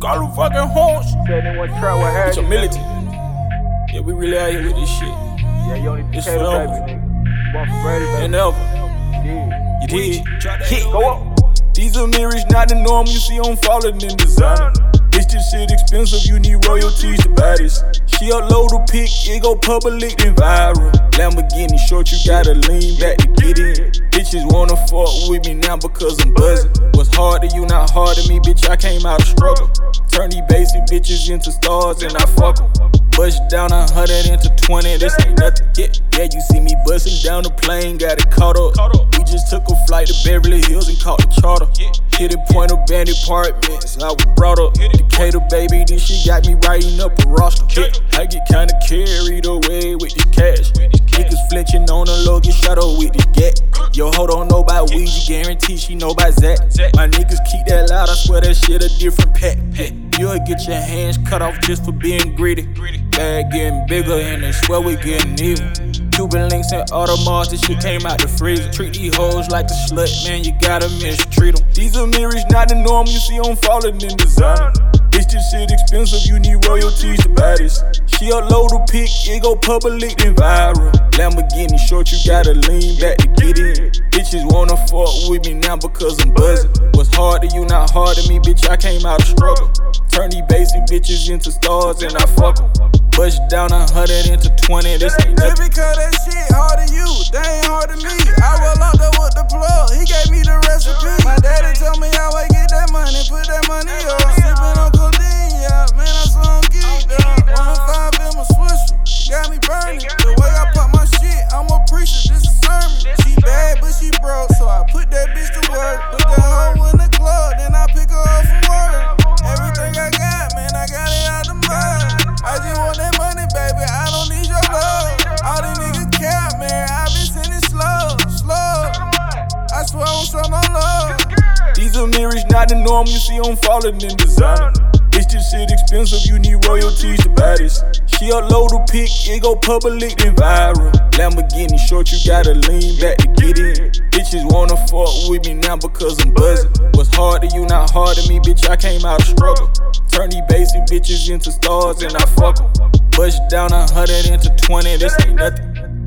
Call them fucking horse. It's a militant. Yeah, we really out here with this shit. Yeah, you only this forever. And ever. Yeah. You did. Hit. Go up. These Amiris not the norm. You see them falling in design. It's just shit expensive. You need royalties to buy this. She upload a pic, it go public and viral. Lamborghini short, you gotta lean back to get it. Bitches wanna fuck with me now because I'm buzzing. What's hard to you, not hard to me, bitch, I came out of struggle. Turn these basic bitches into stars and I fuck em. Bust down 100 into 20, this ain't nothing yet. Yeah, you see me busting down the plane, got it caught up. We just took a flight to Beverly Hills and caught the charter. Hit it point of bandit apartments, I was brought up. Decatur, baby, this shit got me writing up a roster. I get kinda carried away with this cash. Niggas flinching on the low, get shot up with this gat. Yo, hold on, know about weed, you guarantee she know about Zach. My niggas keep that loud, I swear that shit a different pack. You'll get your hands cut off just for being greedy. Bag getting bigger and they swear we getting evil. Cuban links and Audemars, this shit came out the freezer. Treat these hoes like a slut, man, you gotta mistreat them. These Amiris not the norm, you see them falling in design. It's just shit expensive, you need royalties to buy this. She upload a pic, it go public and viral. Lamborghini short, you gotta lean back to get it. Bitches wanna fuck with me now because I'm buzzing. What's hard to you, not hard to me, bitch, I came out of struggle. Turn these basic bitches into stars and I fuck em. Bust down 100 into 20, this ain't nothing. They because that shit hard to you, they ain't hard to me. I roll up there with the plug, he gave me the recipe. My daddy told me I would get that money, put that money up. Sippin' on codeine, yeah, man, I saw him geek, yeah. 1 5 in my swisher, got me burning. The way I pop my shit, I'm a preacher, this a sermon. She bad, but she broke, so I put that bitch to work. Put the hoe in the club, then I pick her up from work. Everything I got, man, I got it out the mud. I just want that money, baby, I don't need your love. All these niggas cap, man, I been sending slow. I swear I don't show no love. These Amiris not the norm, you see them falling in design. It's just shit expensive, you need royalties to buy this. She upload a pic, it go public and viral. Lamborghini short, you gotta lean back to get it. Bitches wanna fuck with me now because I'm buzzing. What's hard to you, not hard to me, bitch, I came out of struggle. Turn these basic bitches into stars and I fuck 'em. Bust down 100 into 20, this ain't nothing.